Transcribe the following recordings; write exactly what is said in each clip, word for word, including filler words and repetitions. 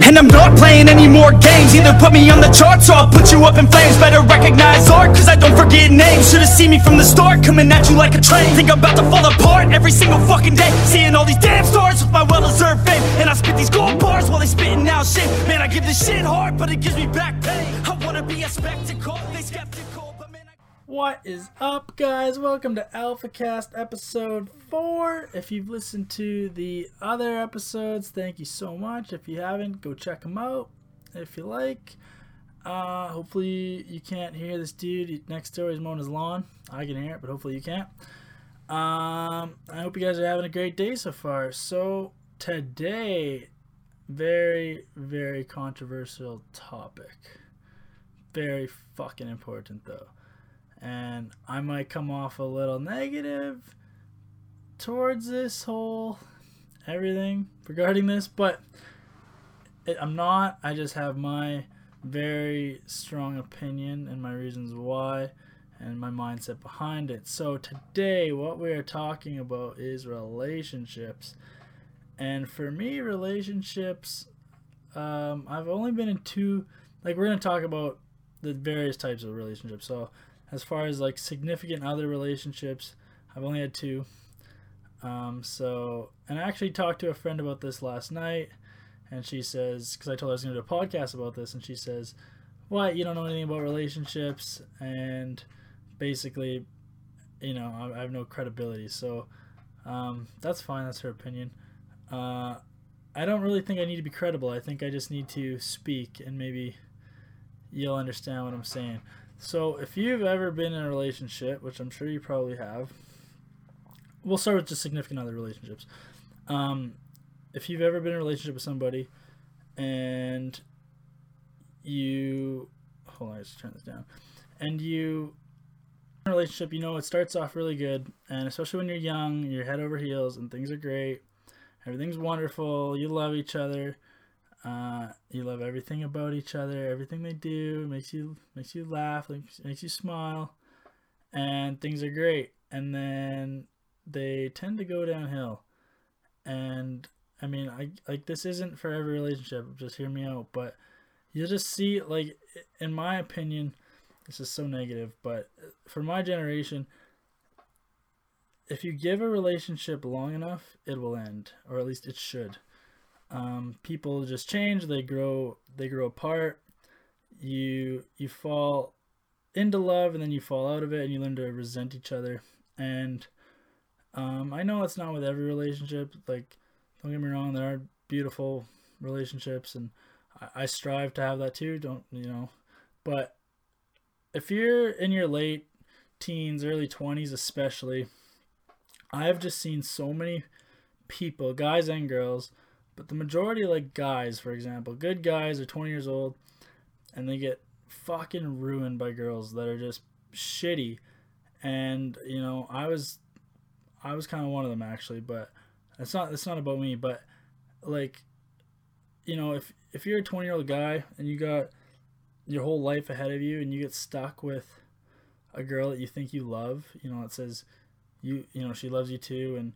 And I'm not playing any more games. Either put me on the charts or I'll put you up in flames. Better recognize art, cause I don't forget names. Should've seen me from the start, coming at you like a train. Think I'm about to fall apart every single fucking day. Seeing all these damn stars with my well-deserved fame. And I spit these gold bars while they spitting out shit. Man, I give this shit hard, but it gives me back pain. I wanna be a spectacle, they skeptical, but man I... What is up, guys? Welcome to AlphaCast episode four. If you've listened to the other episodes, thank you so much. If you haven't, go check them out if you like. Uh, hopefully you can't hear this dude next door. He's mowing his lawn. I can hear it, but hopefully you can't. Um, I hope you guys are having a great day so far. So today, very, very controversial topic. Very fucking important, though. And I might come off a little negative towards this whole everything regarding this, but it, I'm not. I just have my very strong opinion and my reasons why and my mindset behind it. So today what we are talking about is relationships. And for me, relationships, um, I've only been in two, like we're going to talk about the various types of relationships. So as far as like significant other relationships, I've only had two. Um, so, and I actually talked to a friend about this last night, and she says, because I told her I was going to do a podcast about this, and she says, "What? You don't know anything about relationships?" And basically, you know, I, I have no credibility. So um, that's fine. That's her opinion. Uh, I don't really think I need to be credible. I think I just need to speak, and maybe you'll understand what I'm saying. So if you've ever been in a relationship, which I'm sure you probably have, we'll start with just significant other relationships. Um, if you've ever been in a relationship with somebody and you, hold on, let's turn this down, and you, in a relationship, you know, it starts off really good, and especially when you're young, you're head over heels, and things are great, everything's wonderful, you love each other. Uh, you love everything about each other, everything they do, makes you makes you laugh, makes, makes you smile, and things are great. And then they tend to go downhill. And I mean, I like this isn't for every relationship, just hear me out, but you'll just see, like, in my opinion, this is so negative, but for my generation, if you give a relationship long enough, it will end, or at least it should. Um, people just change, they grow, they grow apart, you, you fall into love and then you fall out of it and you learn to resent each other. And, um, I know it's not with every relationship, like, don't get me wrong, there are beautiful relationships and I, I strive to have that too. Don't, you know, but if you're in your late teens, early twenties, especially, I've just seen so many people, guys and girls, but the majority, like guys, for example, good guys are twenty years old and they get fucking ruined by girls that are just shitty. And, you know, I was, I was kind of one of them actually, but it's not, it's not about me, but like, you know, if, if you're a twenty year old guy and you got your whole life ahead of you and you get stuck with a girl that you think you love, you know, it says you, you know, she loves you too. And,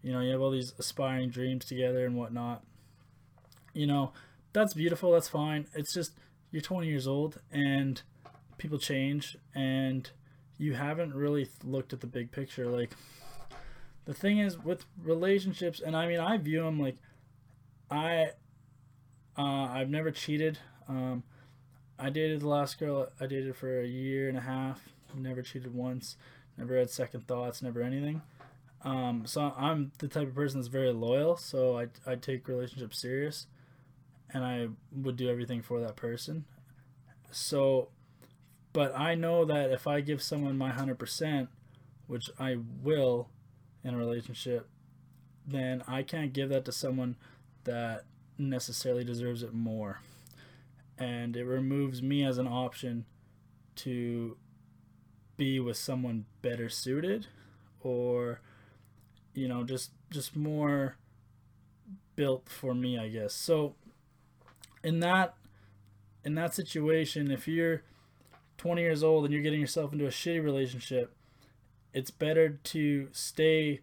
you know, you have all these aspiring dreams together and whatnot. You know, that's beautiful. That's fine. It's just you're twenty years old and people change and you haven't really looked at the big picture. Like, the thing is with relationships, and I mean, I view them like I, uh, I've never cheated. Um, I dated the last girl I dated for a year and a half. Never cheated once. Never had second thoughts. Never anything. Um, so I'm the type of person that's very loyal. So I, I take relationships serious and I would do everything for that person. So, but I know that if I give someone my hundred percent, which I will in a relationship, then I can't give that to someone that necessarily deserves it more. And it removes me as an option to be with someone better suited or, you know, just, just more built for me, I guess. So in that, in that situation, if you're twenty years old and you're getting yourself into a shitty relationship, it's better to stay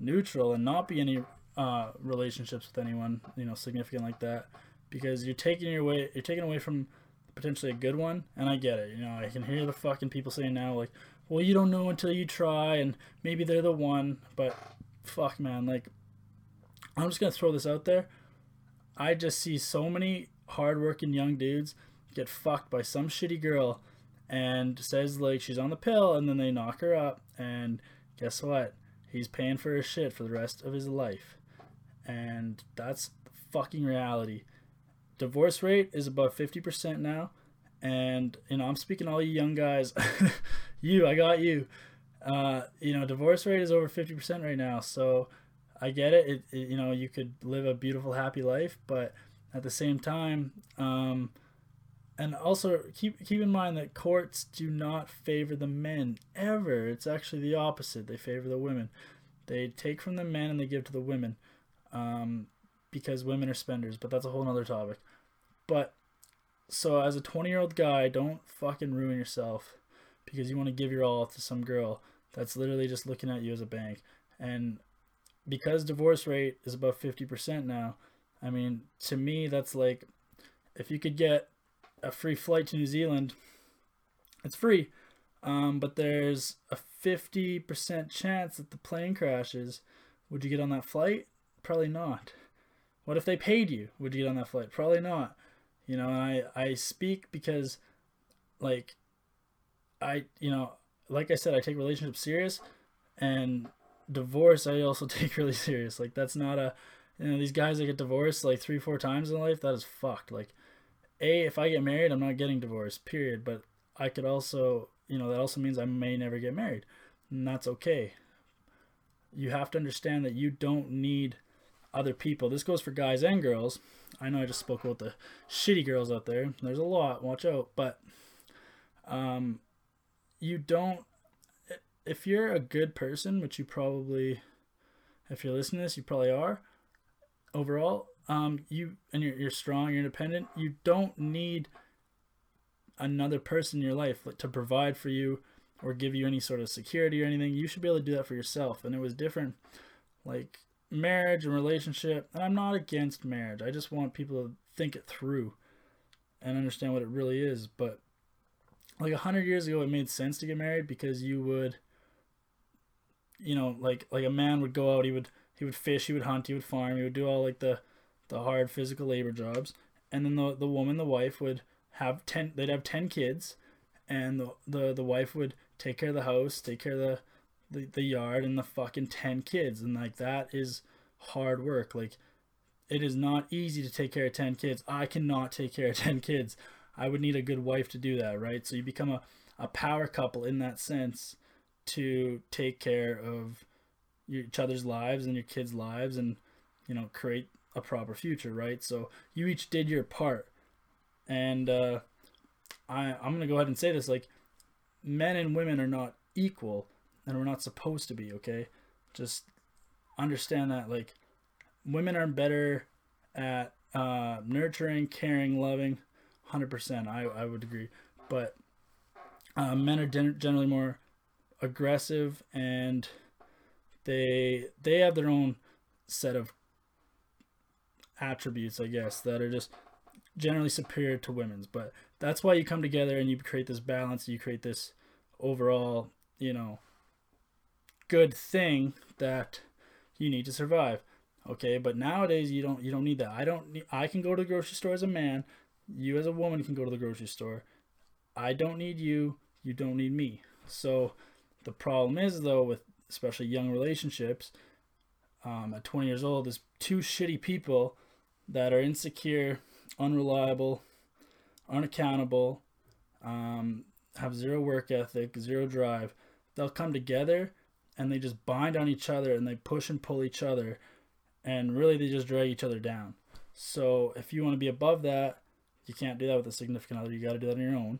neutral and not be any, uh, relationships with anyone, you know, significant like that, because you're taking your way, you're taking away from potentially a good one. And I get it. You know, I can hear the fucking people saying now, like, well, you don't know until you try, and maybe they're the one. But fuck, man, like, I'm just gonna throw this out there. I just see so many hardworking young dudes get fucked by some shitty girl and says, like, she's on the pill, and then they knock her up, and guess what? He's paying for his shit for the rest of his life. And that's the fucking reality. Divorce rate is about fifty percent now, and, you know, I'm speaking to all you young guys. You, I got you. Uh, you know, divorce rate is over fifty percent right now, so I get it. It, it. You know, you could live a beautiful, happy life, but at the same time, um, and also keep keep in mind that courts do not favor the men ever. It's actually the opposite. They favor the women. They take from the men and they give to the women, um, because women are spenders. But that's a whole nother topic. But so as a twenty-year-old guy, don't fucking ruin yourself because you want to give your all to some girl that's literally just looking at you as a bank. And because divorce rate is about fifty percent now, I mean, to me, that's like, if you could get a free flight to New Zealand, it's free, um, but there's a fifty percent chance that the plane crashes. Would you get on that flight? Probably not. What if they paid you? Would you get on that flight? Probably not. You know, I, I speak because, like, I, you know, like I said, I take relationships serious, and divorce I also take really serious. Like, that's not a, you know, these guys that get divorced like three four times in life, that is fucked. Like, a if I get married, I'm not getting divorced, period. But I could also, you know, that also means I may never get married, and that's okay. You have to understand that you don't need other people. This goes for guys and girls. I know I just spoke about the shitty girls out there, there's a lot, watch out. But um you don't, if you're a good person, which you probably, if you're listening to this, you probably are overall, um, you, and you're, you're strong, you're independent, you don't need another person in your life to provide for you or give you any sort of security or anything. You should be able to do that for yourself. And it was different, like marriage and relationship. And I'm not against marriage. I just want people to think it through and understand what it really is. But like a hundred years ago, it made sense to get married because you would, you know, like, like a man would go out, he would, he would fish, he would hunt, he would farm, he would do all like the, the hard physical labor jobs. And then the, the woman, the wife would have ten, they'd have ten kids, and the, the, the wife would take care of the house, take care of the, the, the yard, and the fucking ten kids. And like, that is hard work. Like, it is not easy to take care of ten kids. I cannot take care of ten kids. I would need a good wife to do that. Right. So you become a, a power couple in that sense, to take care of each other's lives and your kids' lives, and, you know, create a proper future, right? So you each did your part. And uh, I, I'm going to go ahead and say this, like, men and women are not equal, and we're not supposed to be, okay? Just understand that, like, women are better at uh, nurturing, caring, loving, one hundred percent, I, I would agree. But uh, men are gen- generally more aggressive, and they they have their own set of attributes, I guess, that are just generally superior to women's. But that's why you come together and you create this balance, you create this overall, you know, good thing that you need to survive, okay? But nowadays you don't you don't need that. I don't need, I can go to the grocery store as a man, you as a woman can go to the grocery store. I don't need you, you don't need me. So the problem is, though, with especially young relationships, um, at twenty years old, is two shitty people that are insecure, unreliable, unaccountable, um, have zero work ethic, zero drive. They'll come together and they just bind on each other, and they push and pull each other, and really they just drag each other down. So if you want to be above that, you can't do that with a significant other. You got to do that on your own.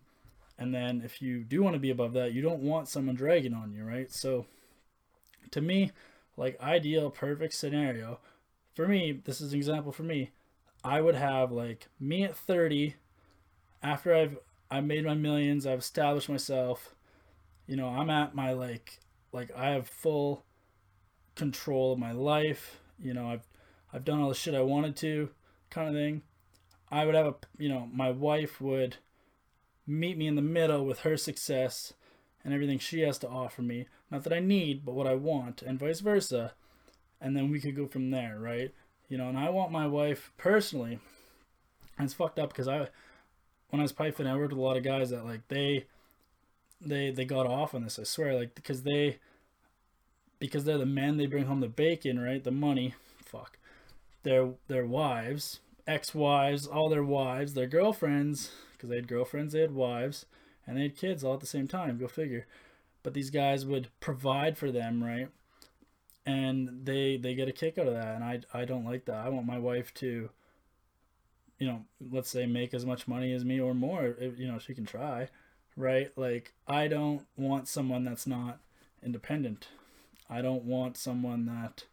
And then if you do want to be above that, you don't want someone dragging on you, right? So to me, like, ideal, perfect scenario for me, this is an example for me, I would have, like, me at thirty, after I've I made my millions, I've established myself, you know, I'm at my, like, like I have full control of my life, you know, I've I've done all the shit I wanted to, kind of thing. I would have a, you know, my wife would meet me in the middle with her success and everything she has to offer me, not that I need, but what I want, and vice versa. And then we could go from there, right? You know, and I want my wife personally, and it's fucked up because I, when I was Python, I worked with a lot of guys that like, they, they, they got off on this, I swear, like, because they, because they're the men, they bring home the bacon, right? The money, fuck, their, their wives, ex-wives, all their wives, their girlfriends, because they had girlfriends, they had wives, and they had kids all at the same time, go figure. But these guys would provide for them, right? And they they get a kick out of that, and I, I don't like that. I want my wife to, you know, let's say make as much money as me or more, if, you know, she can try, right? Like, I don't want someone that's not independent. I don't want someone that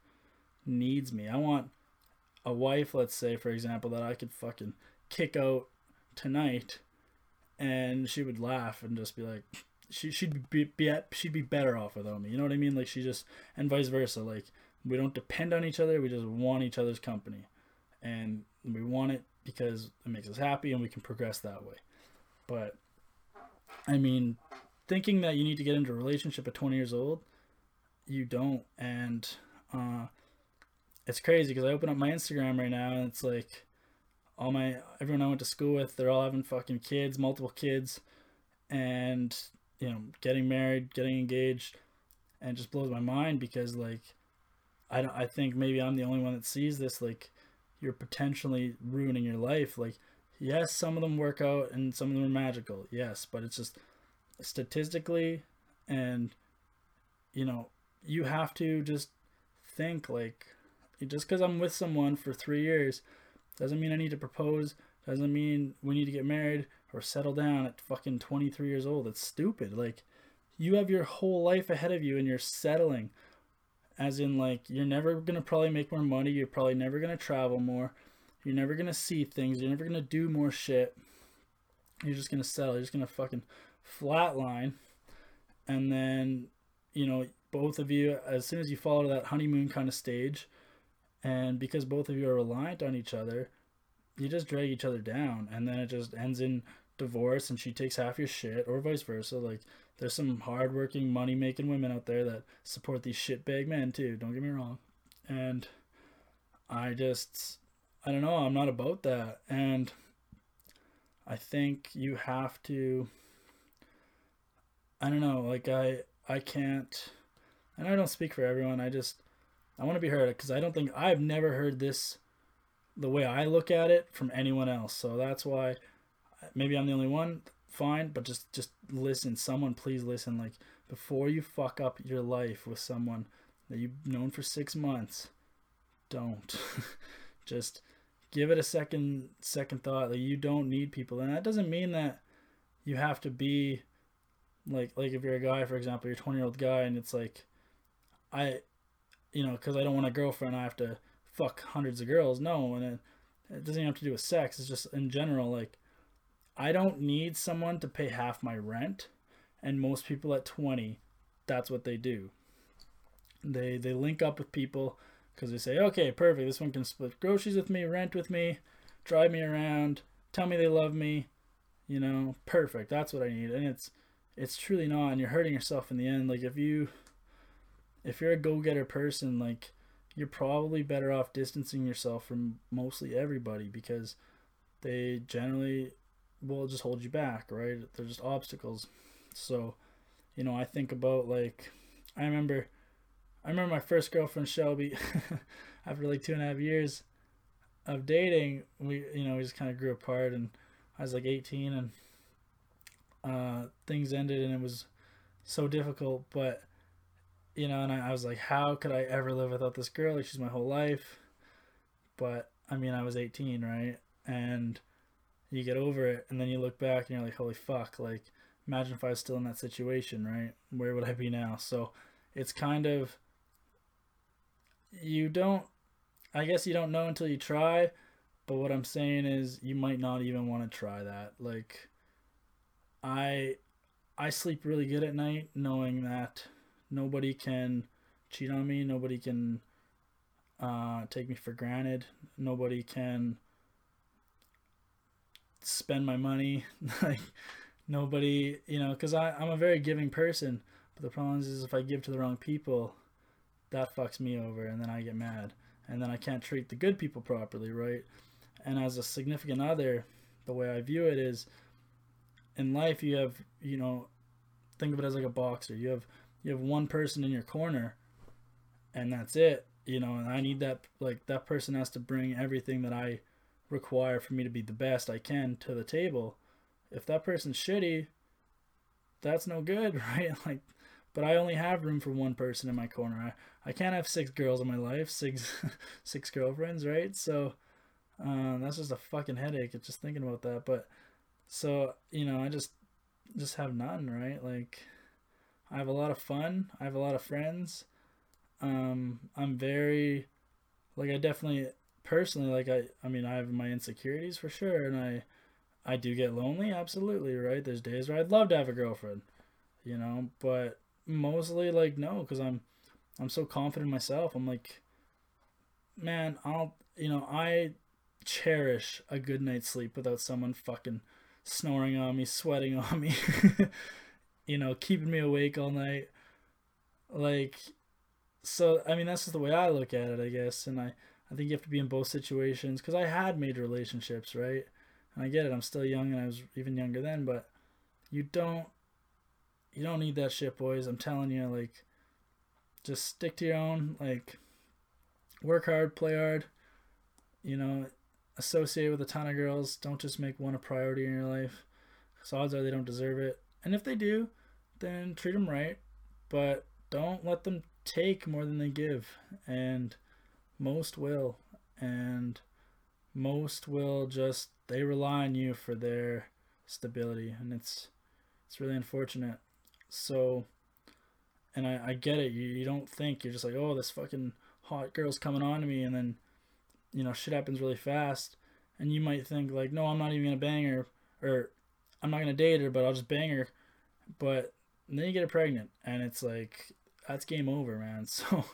needs me. I want a wife, let's say, for example, that I could fucking kick out tonight, and she would laugh and just be like, she she'd be, be at, she'd be better off without me, you know what I mean? Like, she just, and vice versa, like, we don't depend on each other, we just want each other's company, and we want it because it makes us happy and we can progress that way. But I mean, thinking that you need to get into a relationship at twenty years old, you don't. And uh it's crazy because I open up my Instagram right now and it's like all my, everyone I went to school with, they're all having fucking kids, multiple kids, and, you know, getting married, getting engaged, and it just blows my mind because, like, I don't, I think maybe I'm the only one that sees this, like, you're potentially ruining your life. Like, yes, some of them work out and some of them are magical, yes, but it's just statistically, and, you know, you have to just think, like, just because I'm with someone for three years doesn't mean I need to propose, doesn't mean we need to get married or settle down at fucking twenty-three years old. It's stupid. Like, you have your whole life ahead of you and you're settling. As in, like, you're never going to probably make more money. You're probably never going to travel more. You're never going to see things. You're never going to do more shit. You're just going to settle. You're just going to fucking flatline. And then, you know, both of you, as soon as you fall to that honeymoon kind of stage, and because both of you are reliant on each other, you just drag each other down, and then it just ends in divorce and she takes half your shit, or vice versa. Like, there's some hardworking, money-making women out there that support these shitbag men too, don't get me wrong. And I just, I don't know, I'm not about that. And I think you have to, I don't know, like, I, I can't, and I don't speak for everyone, I just, I want to be heard, because I don't think, I've never heard this, the way I look at it, from anyone else. So that's why, maybe I'm the only one, fine, but just, just listen. Someone please listen. Like, before you fuck up your life with someone that you've known for six months, don't. Just give it a second, second thought. Like, you don't need people. And that doesn't mean that you have to be, like, like if you're a guy, for example, you're a twenty-year-old guy, and it's like, I... you know, because I don't want a girlfriend, I have to fuck hundreds of girls. No, and it, it doesn't even have to do with sex. It's just in general, like, I don't need someone to pay half my rent. And most people at twenty, that's what they do. They they link up with people because they say, okay, perfect, this one can split groceries with me, rent with me, drive me around, tell me they love me, you know, perfect, that's what I need. And it's it's truly not, and you're hurting yourself in the end. Like, if you... if you're a go-getter person, like, you're probably better off distancing yourself from mostly everybody, because they generally will just hold you back, right? They're just obstacles. So, you know, I think about, like, I remember, I remember my first girlfriend, Shelby, after like two and a half years of dating, we, you know, we just kind of grew apart, and I was like eighteen, and uh, things ended, and it was so difficult, but... you know, and I, I was like, how could I ever live without this girl? Like, she's my whole life. But, I mean, I was eighteen, right? And you get over it, and then you look back, and you're like, holy fuck. Like, imagine if I was still in that situation, right? Where would I be now? So, it's kind of, you don't, I guess you don't know until you try. But what I'm saying is, you might not even want to try that. Like, I, I sleep really good at night, knowing that nobody can cheat on me, nobody can uh, take me for granted, nobody can spend my money. Like nobody, you know, because I'm a very giving person. But the problem is, is if I give to the wrong people, that fucks me over, and then I get mad. And then I can't treat the good people properly, right? And as a significant other, the way I view it is, in life you have, you know, think of it as like a boxer. You have you have one person in your corner, and that's it. You know, and I need that, like, that person has to bring everything that I require for me to be the best I can to the table. If that person's shitty, that's no good, right? Like, but I only have room for one person in my corner. I, I can't have six girls in my life, six six girlfriends, right? So um, that's just a fucking headache. It's just thinking about that. But so, you know, I just just have none, right? Like, I have a lot of fun. I have a lot of friends. Um, I'm very, like, I definitely, personally, like, I, I mean, I have my insecurities for sure. And I, I do get lonely. Absolutely. Right. There's days where I'd love to have a girlfriend, you know, but mostly like, no, cause I'm, I'm so confident in myself. I'm like, man, I'll, you know, I cherish a good night's sleep without someone fucking snoring on me, sweating on me, you know, keeping me awake all night. Like, so, I mean, that's just the way I look at it, I guess. And I, I think you have to be in both situations, because I had major relationships, right? And I get it. I'm still young, and I was even younger then, but you don't, you don't need that shit, boys. I'm telling you, like, just stick to your own, like, work hard, play hard, you know, associate with a ton of girls. Don't just make one a priority in your life, because odds are they don't deserve it. And if they do, then treat them right, but don't let them take more than they give. And most will, and most will just, they rely on you for their stability, and it's it's really unfortunate. So, and I, I get it, you, you don't think, you're just like, oh, this fucking hot girl's coming on to me, and then, you know, shit happens really fast, and you might think like, no, I'm not even gonna bang her, or I'm not gonna date her, but I'll just bang her, but then you get her pregnant, and it's like, that's game over, man. So,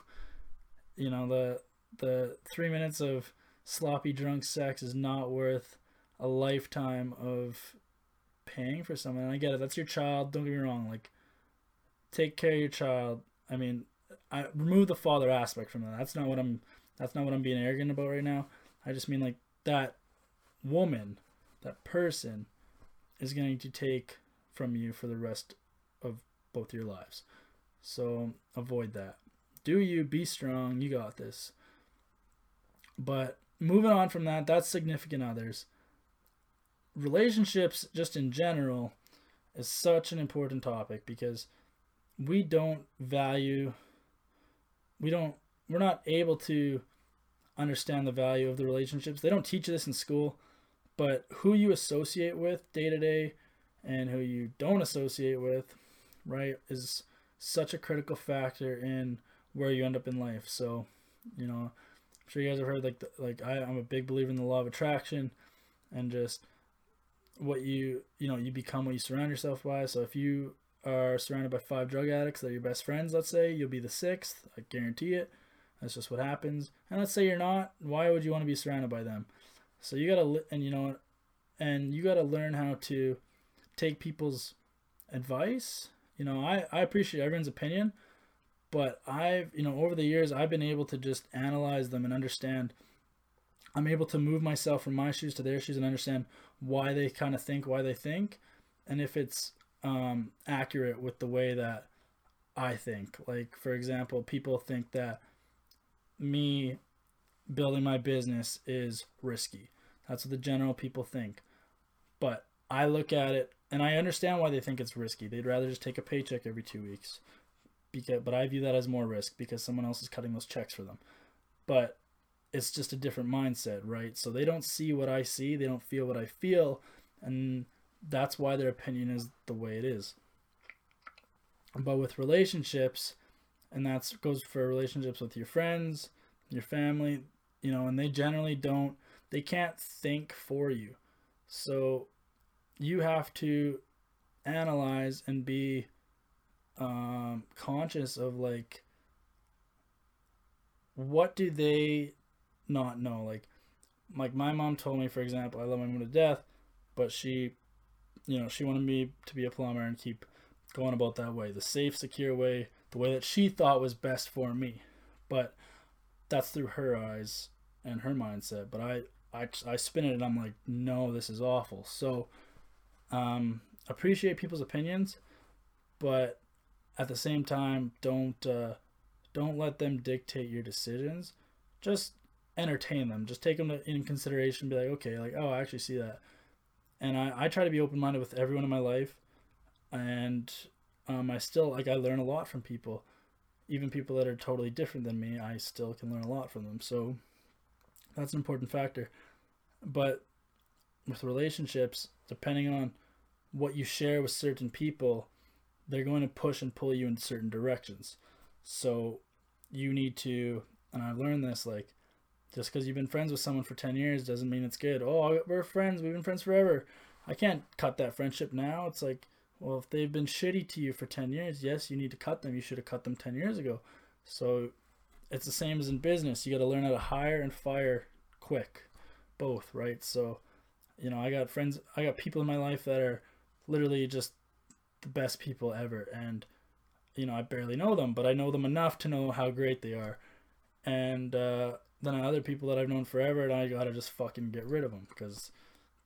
you know, the the three minutes of sloppy drunk sex is not worth a lifetime of paying for someone. And I get it, that's your child, don't get me wrong, like, take care of your child. I mean, I remove the father aspect from that. That's not what I'm that's not what I'm being arrogant about right now. I just mean, like, that woman, that person is going to take from you for the rest of both your lives. So avoid that. Do you, be strong, you got this. But moving on from that, that's significant others. Relationships, just in general, is such an important topic, because we don't value, we don't, we're not able to understand the value of the relationships. They don't teach you this in school, but who you associate with day to day and who you don't associate with, right, is such a critical factor in where you end up in life. So, you know, I'm sure you guys have heard, like, the, like I, I'm a big believer in the law of attraction, and just what you, you know, you become what you surround yourself by. So if you are surrounded by five drug addicts that are your best friends, let's say, you'll be the sixth. I guarantee it. That's just what happens. And let's say you're not, why would you want to be surrounded by them? So you got to, and you know, and you got to learn how to take people's advice. You know, I, I appreciate everyone's opinion, but I've, you know, over the years, I've been able to just analyze them and understand. I'm able to move myself from my shoes to their shoes and understand why they kind of think, why they think. And if it's um, accurate with the way that I think. Like, for example, people think that me building my business is risky. That's what the general people think. But I look at it and I understand why they think it's risky. They'd rather just take a paycheck every two weeks. Because, but I view that as more risk, because someone else is cutting those checks for them. But it's just a different mindset, right? So they don't see what I see, they don't feel what I feel, and that's why their opinion is the way it is. But with relationships, and that goes for relationships with your friends, your family, you know, and they generally don't, they can't think for you. So you have to analyze and be um, conscious of, like, what do they not know? Like, like my mom told me, for example, I love my mom to death, but she, you know, she wanted me to be a plumber and keep going about that way, the safe, secure way, the way that she thought was best for me. But that's through her eyes and her mindset. But I, I, I spin it and I'm like, no, this is awful. So um, appreciate people's opinions, but at the same time, don't uh, don't let them dictate your decisions. Just entertain them. Just take them in consideration. Be like, okay, like, oh, I actually see that. And I, I try to be open-minded with everyone in my life. And um, I still, like, I learn a lot from people. Even people that are totally different than me, I still can learn a lot from them. So that's an important factor. But with relationships, depending on what you share with certain people, they're going to push and pull you in certain directions. So you need to, and I learned this, like, just because you've been friends with someone for ten years doesn't mean it's good. Oh, we're friends. We've been friends forever. I can't cut that friendship now. It's like, well, if they've been shitty to you for ten years, yes, you need to cut them. You should have cut them ten years ago. So it's the same as in business. You got to learn how to hire and fire quick, both, right? So, you know, I got friends, I got people in my life that are literally just the best people ever. And, you know, I barely know them, but I know them enough to know how great they are. And, uh, Then other people that I've known forever, and I gotta just fucking get rid of them because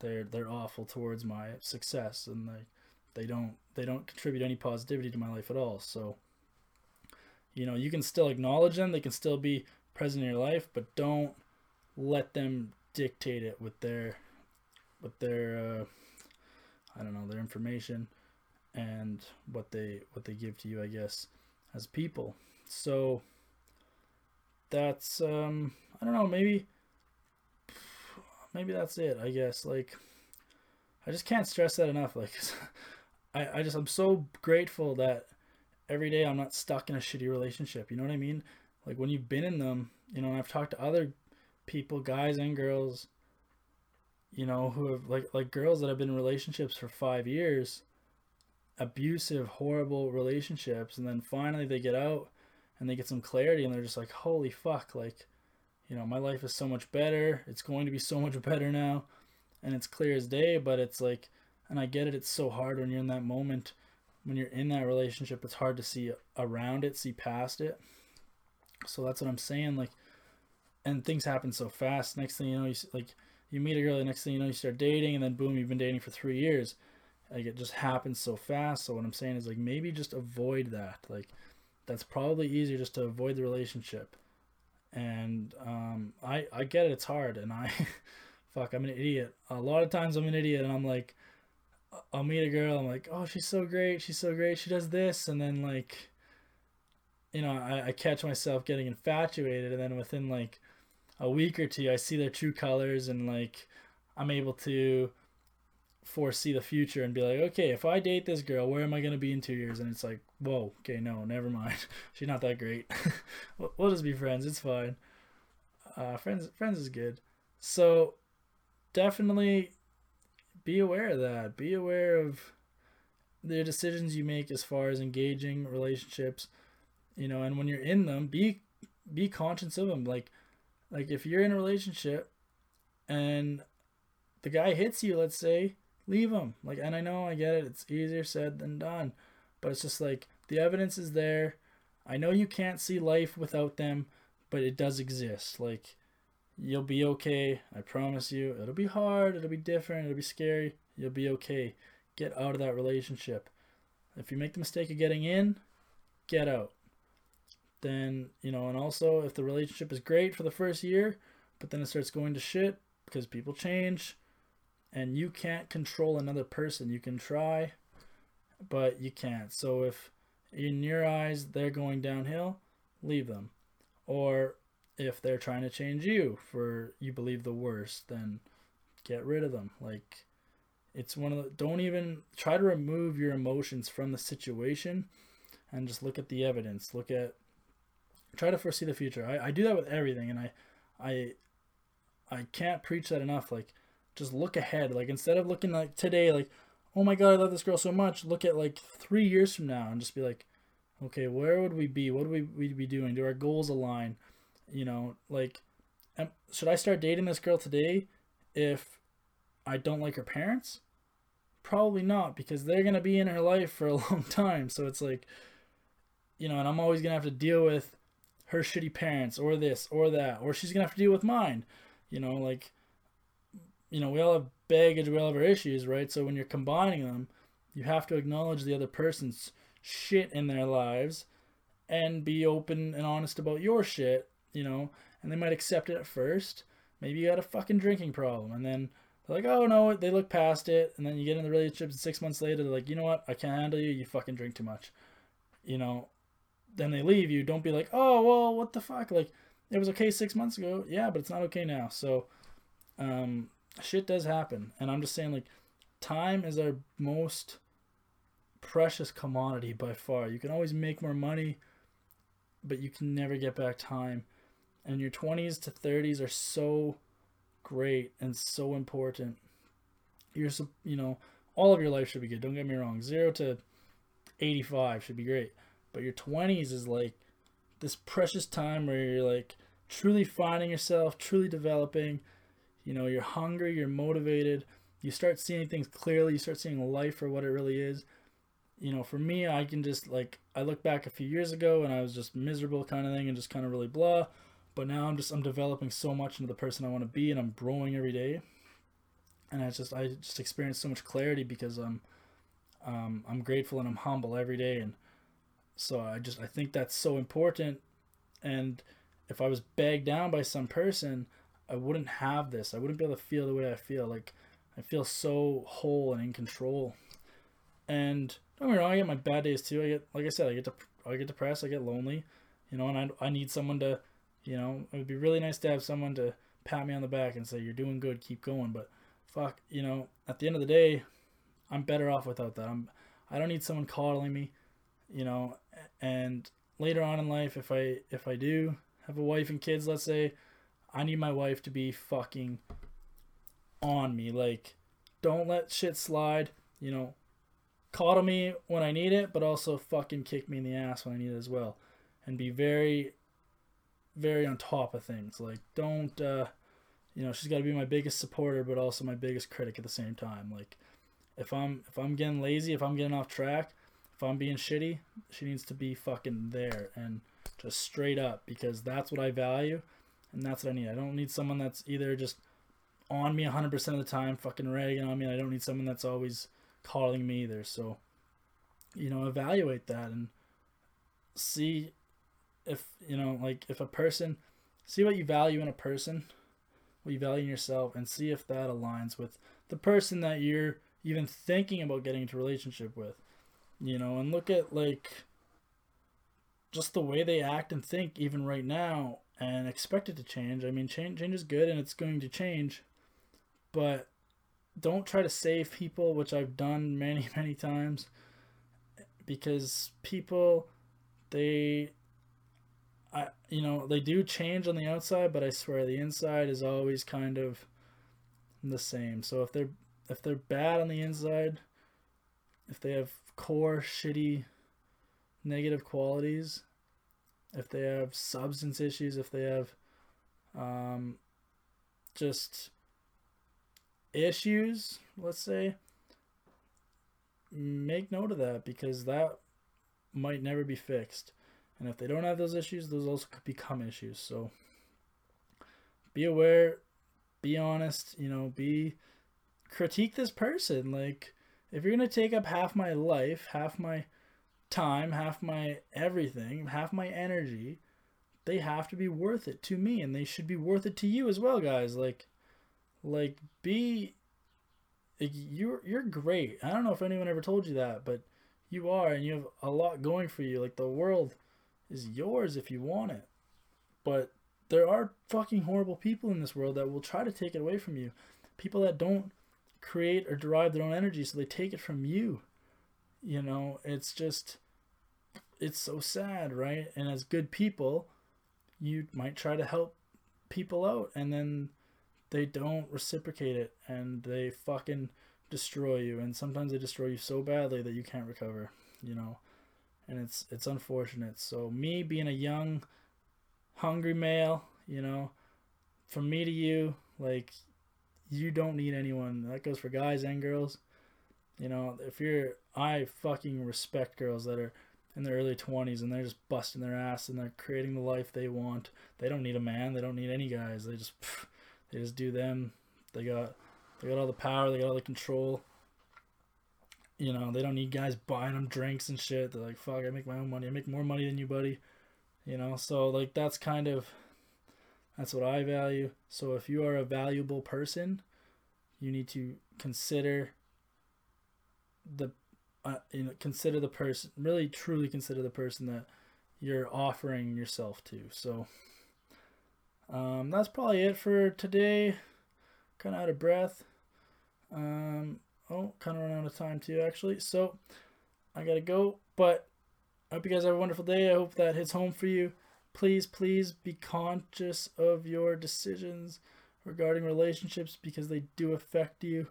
they're they're awful towards my success, and like they, they don't they don't contribute any positivity to my life at all. So, you know, you can still acknowledge them; they can still be present in your life, but don't let them dictate it with their with their uh, I don't know, their information and what they what they give to you, I guess, as people. So. That's, um, I don't know, maybe, maybe that's it, I guess. Like, I just can't stress that enough. Like, I, I just, I'm so grateful that every day I'm not stuck in a shitty relationship. You know what I mean? Like, when you've been in them, you know, and I've talked to other people, guys and girls, you know, who have, like, like girls that have been in relationships for five years, abusive, horrible relationships, and then finally they get out. And they get some clarity and they're just like, holy fuck, like, you know, my life is so much better. It's going to be so much better now. And it's clear as day, but it's like, and I get it, it's so hard when you're in that moment, when you're in that relationship, it's hard to see around it, see past it. So that's what I'm saying. Like, and things happen so fast. Next thing you know, you like, you meet a girl, the next thing you know, you start dating, and then boom, you've been dating for three years. Like, it just happens so fast. So what I'm saying is, like, maybe just avoid that. Like, that's probably easier just to avoid the relationship. And um, I, I get it, it's hard. And I, fuck, I'm an idiot. A lot of times I'm an idiot and I'm like, I'll meet a girl, I'm like, oh, she's so great, she's so great, she does this. And then, like, you know, I, I catch myself getting infatuated. And then within like a week or two, I see their true colors and like, I'm able to foresee the future and be like, okay, if I date this girl, where am I going to be in two years? And it's like, whoa, okay, no, never mind, she's not that great. We'll just be friends, it's fine. uh friends friends is good. So definitely be aware of that, be aware of the decisions you make as far as engaging relationships, you know. And when you're in them, be be conscious of them. Like like if you're in a relationship and the guy hits you, let's say, leave him. Like, and I know, I get it, it's easier said than done, but it's just like, the evidence is there. I know you can't see life without them, but it does exist. Like, you'll be okay, I promise you. It'll be hard, it'll be different, it'll be scary, you'll be okay. Get out of that relationship. If you make the mistake of getting in, get out. Then, you know, and also if the relationship is great for the first year, but then it starts going to shit because people change. And you can't control another person. You can try, but you can't. So if in your eyes they're going downhill, leave them. Or if they're trying to change you for you believe the worst, then get rid of them. Like, it's one of the, don't even try to remove your emotions from the situation and just look at the evidence. Look at, try to foresee the future. I, I do that with everything, and I I I can't preach that enough. Like, just look ahead. Like, instead of looking like today, like, oh my God, I love this girl so much. Look at like three years from now and just be like, okay, where would we be? What would we, we'd be doing? Do our goals align? You know, like, am, should I start dating this girl today if I don't like her parents? Probably not, because they're going to be in her life for a long time. So it's like, you know, and I'm always going to have to deal with her shitty parents or this or that, or she's going to have to deal with mine. You know, like, you know, we all have baggage, we all have our issues, right? So when you're combining them, you have to acknowledge the other person's shit in their lives and be open and honest about your shit, you know, and they might accept it at first. Maybe you got a fucking drinking problem, and then they're like, oh no, they look past it, and then you get in the relationship, and six months later, they're like, you know what, I can't handle you, you fucking drink too much, you know, then they leave you. Don't be like, oh, well, what the fuck, like, it was okay six months ago, yeah, but it's not okay now. So, um, shit does happen, and I'm just saying, like, time is our most precious commodity by far. You can always make more money, but you can never get back time. And your twenties to thirties are so great and so important. You're, you know, all of your life should be good. Don't get me wrong. Zero to eighty-five should be great. But your twenties is like this precious time where you're like truly finding yourself, truly developing. You know, you're hungry, you're motivated. You start seeing things clearly. You start seeing life for what it really is. You know, for me, I can just like, I look back a few years ago and I was just miserable kind of thing and just kind of really blah. But now I'm just, I'm developing so much into the person I want to be, and I'm growing every day. And I just, I just experience so much clarity because I'm, um, I'm grateful and I'm humble every day. And so I just, I think that's so important. And if I was bogged down by some person, I wouldn't have this. I wouldn't be able to feel the way I feel. Like I feel so whole and in control. And don't get me wrong, I get my bad days too. I get, like I said, I get, dep- I get depressed, I get lonely, you know, and I, I need someone to, you know, it would be really nice to have someone to pat me on the back and say, you're doing good, keep going. But fuck, you know, at the end of the day, I'm better off without that. I'm, I don't need someone coddling me, you know, and later on in life, if I, if I do have a wife and kids, let's say, I need my wife to be fucking on me. Like, don't let shit slide, you know. Coddle me when I need it, but also fucking kick me in the ass when I need it as well, and be very, very on top of things. Like, don't, uh, you know, she's got to be my biggest supporter, but also my biggest critic at the same time. Like, if I'm if I'm getting lazy, if I'm getting off track, if I'm being shitty, she needs to be fucking there and just straight up, because that's what I value and that's what I need. I don't need someone that's either just on me one hundred percent of the time, fucking ragging on me. And I don't need someone that's always calling me either. So, you know, evaluate that and see if, you know, like if a person, see what you value in a person, what you value in yourself, and see if that aligns with the person that you're even thinking about getting into a relationship with, you know, and look at like just the way they act and think even right now and expect it to change. I mean, change, change is good and it's going to change, but don't try to save people, which I've done many, many times, because people, they, I, you know, they do change on the outside, but I swear the inside is always kind of the same. So if they're, if they're bad on the inside, if they have core shitty negative qualities, if they have substance issues, if they have, um, just issues, let's say, make note of that, because that might never be fixed. And if they don't have those issues, those also could become issues. So be aware, be honest, you know, be critique this person. Like, if you're going to take up half my life, half my time, half my everything, half my energy, they have to be worth it to me, and they should be worth it to you as well, guys. Like, Like, be, you're, you're great. I don't know if anyone ever told you that, but you are, and you have a lot going for you. Like, the world is yours if you want it. But there are fucking horrible people in this world that will try to take it away from you. People that don't create or derive their own energy, so they take it from you. You know, it's just, it's so sad, right? And as good people, you might try to help people out, and then they don't reciprocate it, and they fucking destroy you. And sometimes they destroy you so badly that you can't recover, you know, and it's, it's unfortunate. So me being a young, hungry male, you know, from me to you, like, you don't need anyone. That goes for guys and girls. You know, if you're, I fucking respect girls that are in their early twenties and they're just busting their ass and they're creating the life they want. They don't need a man. They don't need any guys. They just, pff, they just do them. They got, they got all the power. They got all the control. You know, they don't need guys buying them drinks and shit. They're like, fuck, I make my own money. I make more money than you, buddy. You know, so like, that's kind of, that's what I value. So if you are a valuable person, you need to consider the, uh, you know, consider the person, really truly consider the person that you're offering yourself to. So um, that's probably it for today. Kind of out of breath. Um, oh, kind of run out of time too, actually. So I got to go, but I hope you guys have a wonderful day. I hope that hits home for you. Please, please be conscious of your decisions regarding relationships because they do affect you.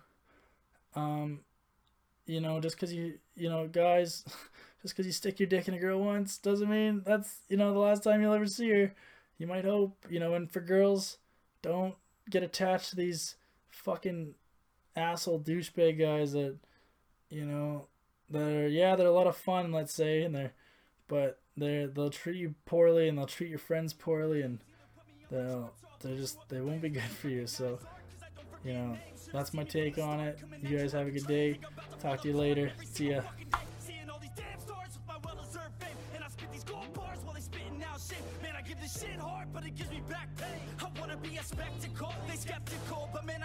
Um, you know, just because you, you know, guys, just because you stick your dick in a girl once doesn't mean that's, you know, the last time you'll ever see her. You might hope, you know, and for girls, don't get attached to these fucking asshole douchebag guys that, you know, that are, yeah, they're a lot of fun, let's say, and they're, but They they'll treat you poorly and they'll treat your friends poorly and they'll they're just they won't be good for you. So, you know, that's my take on it. You guys have a good day. Talk to you later. See ya.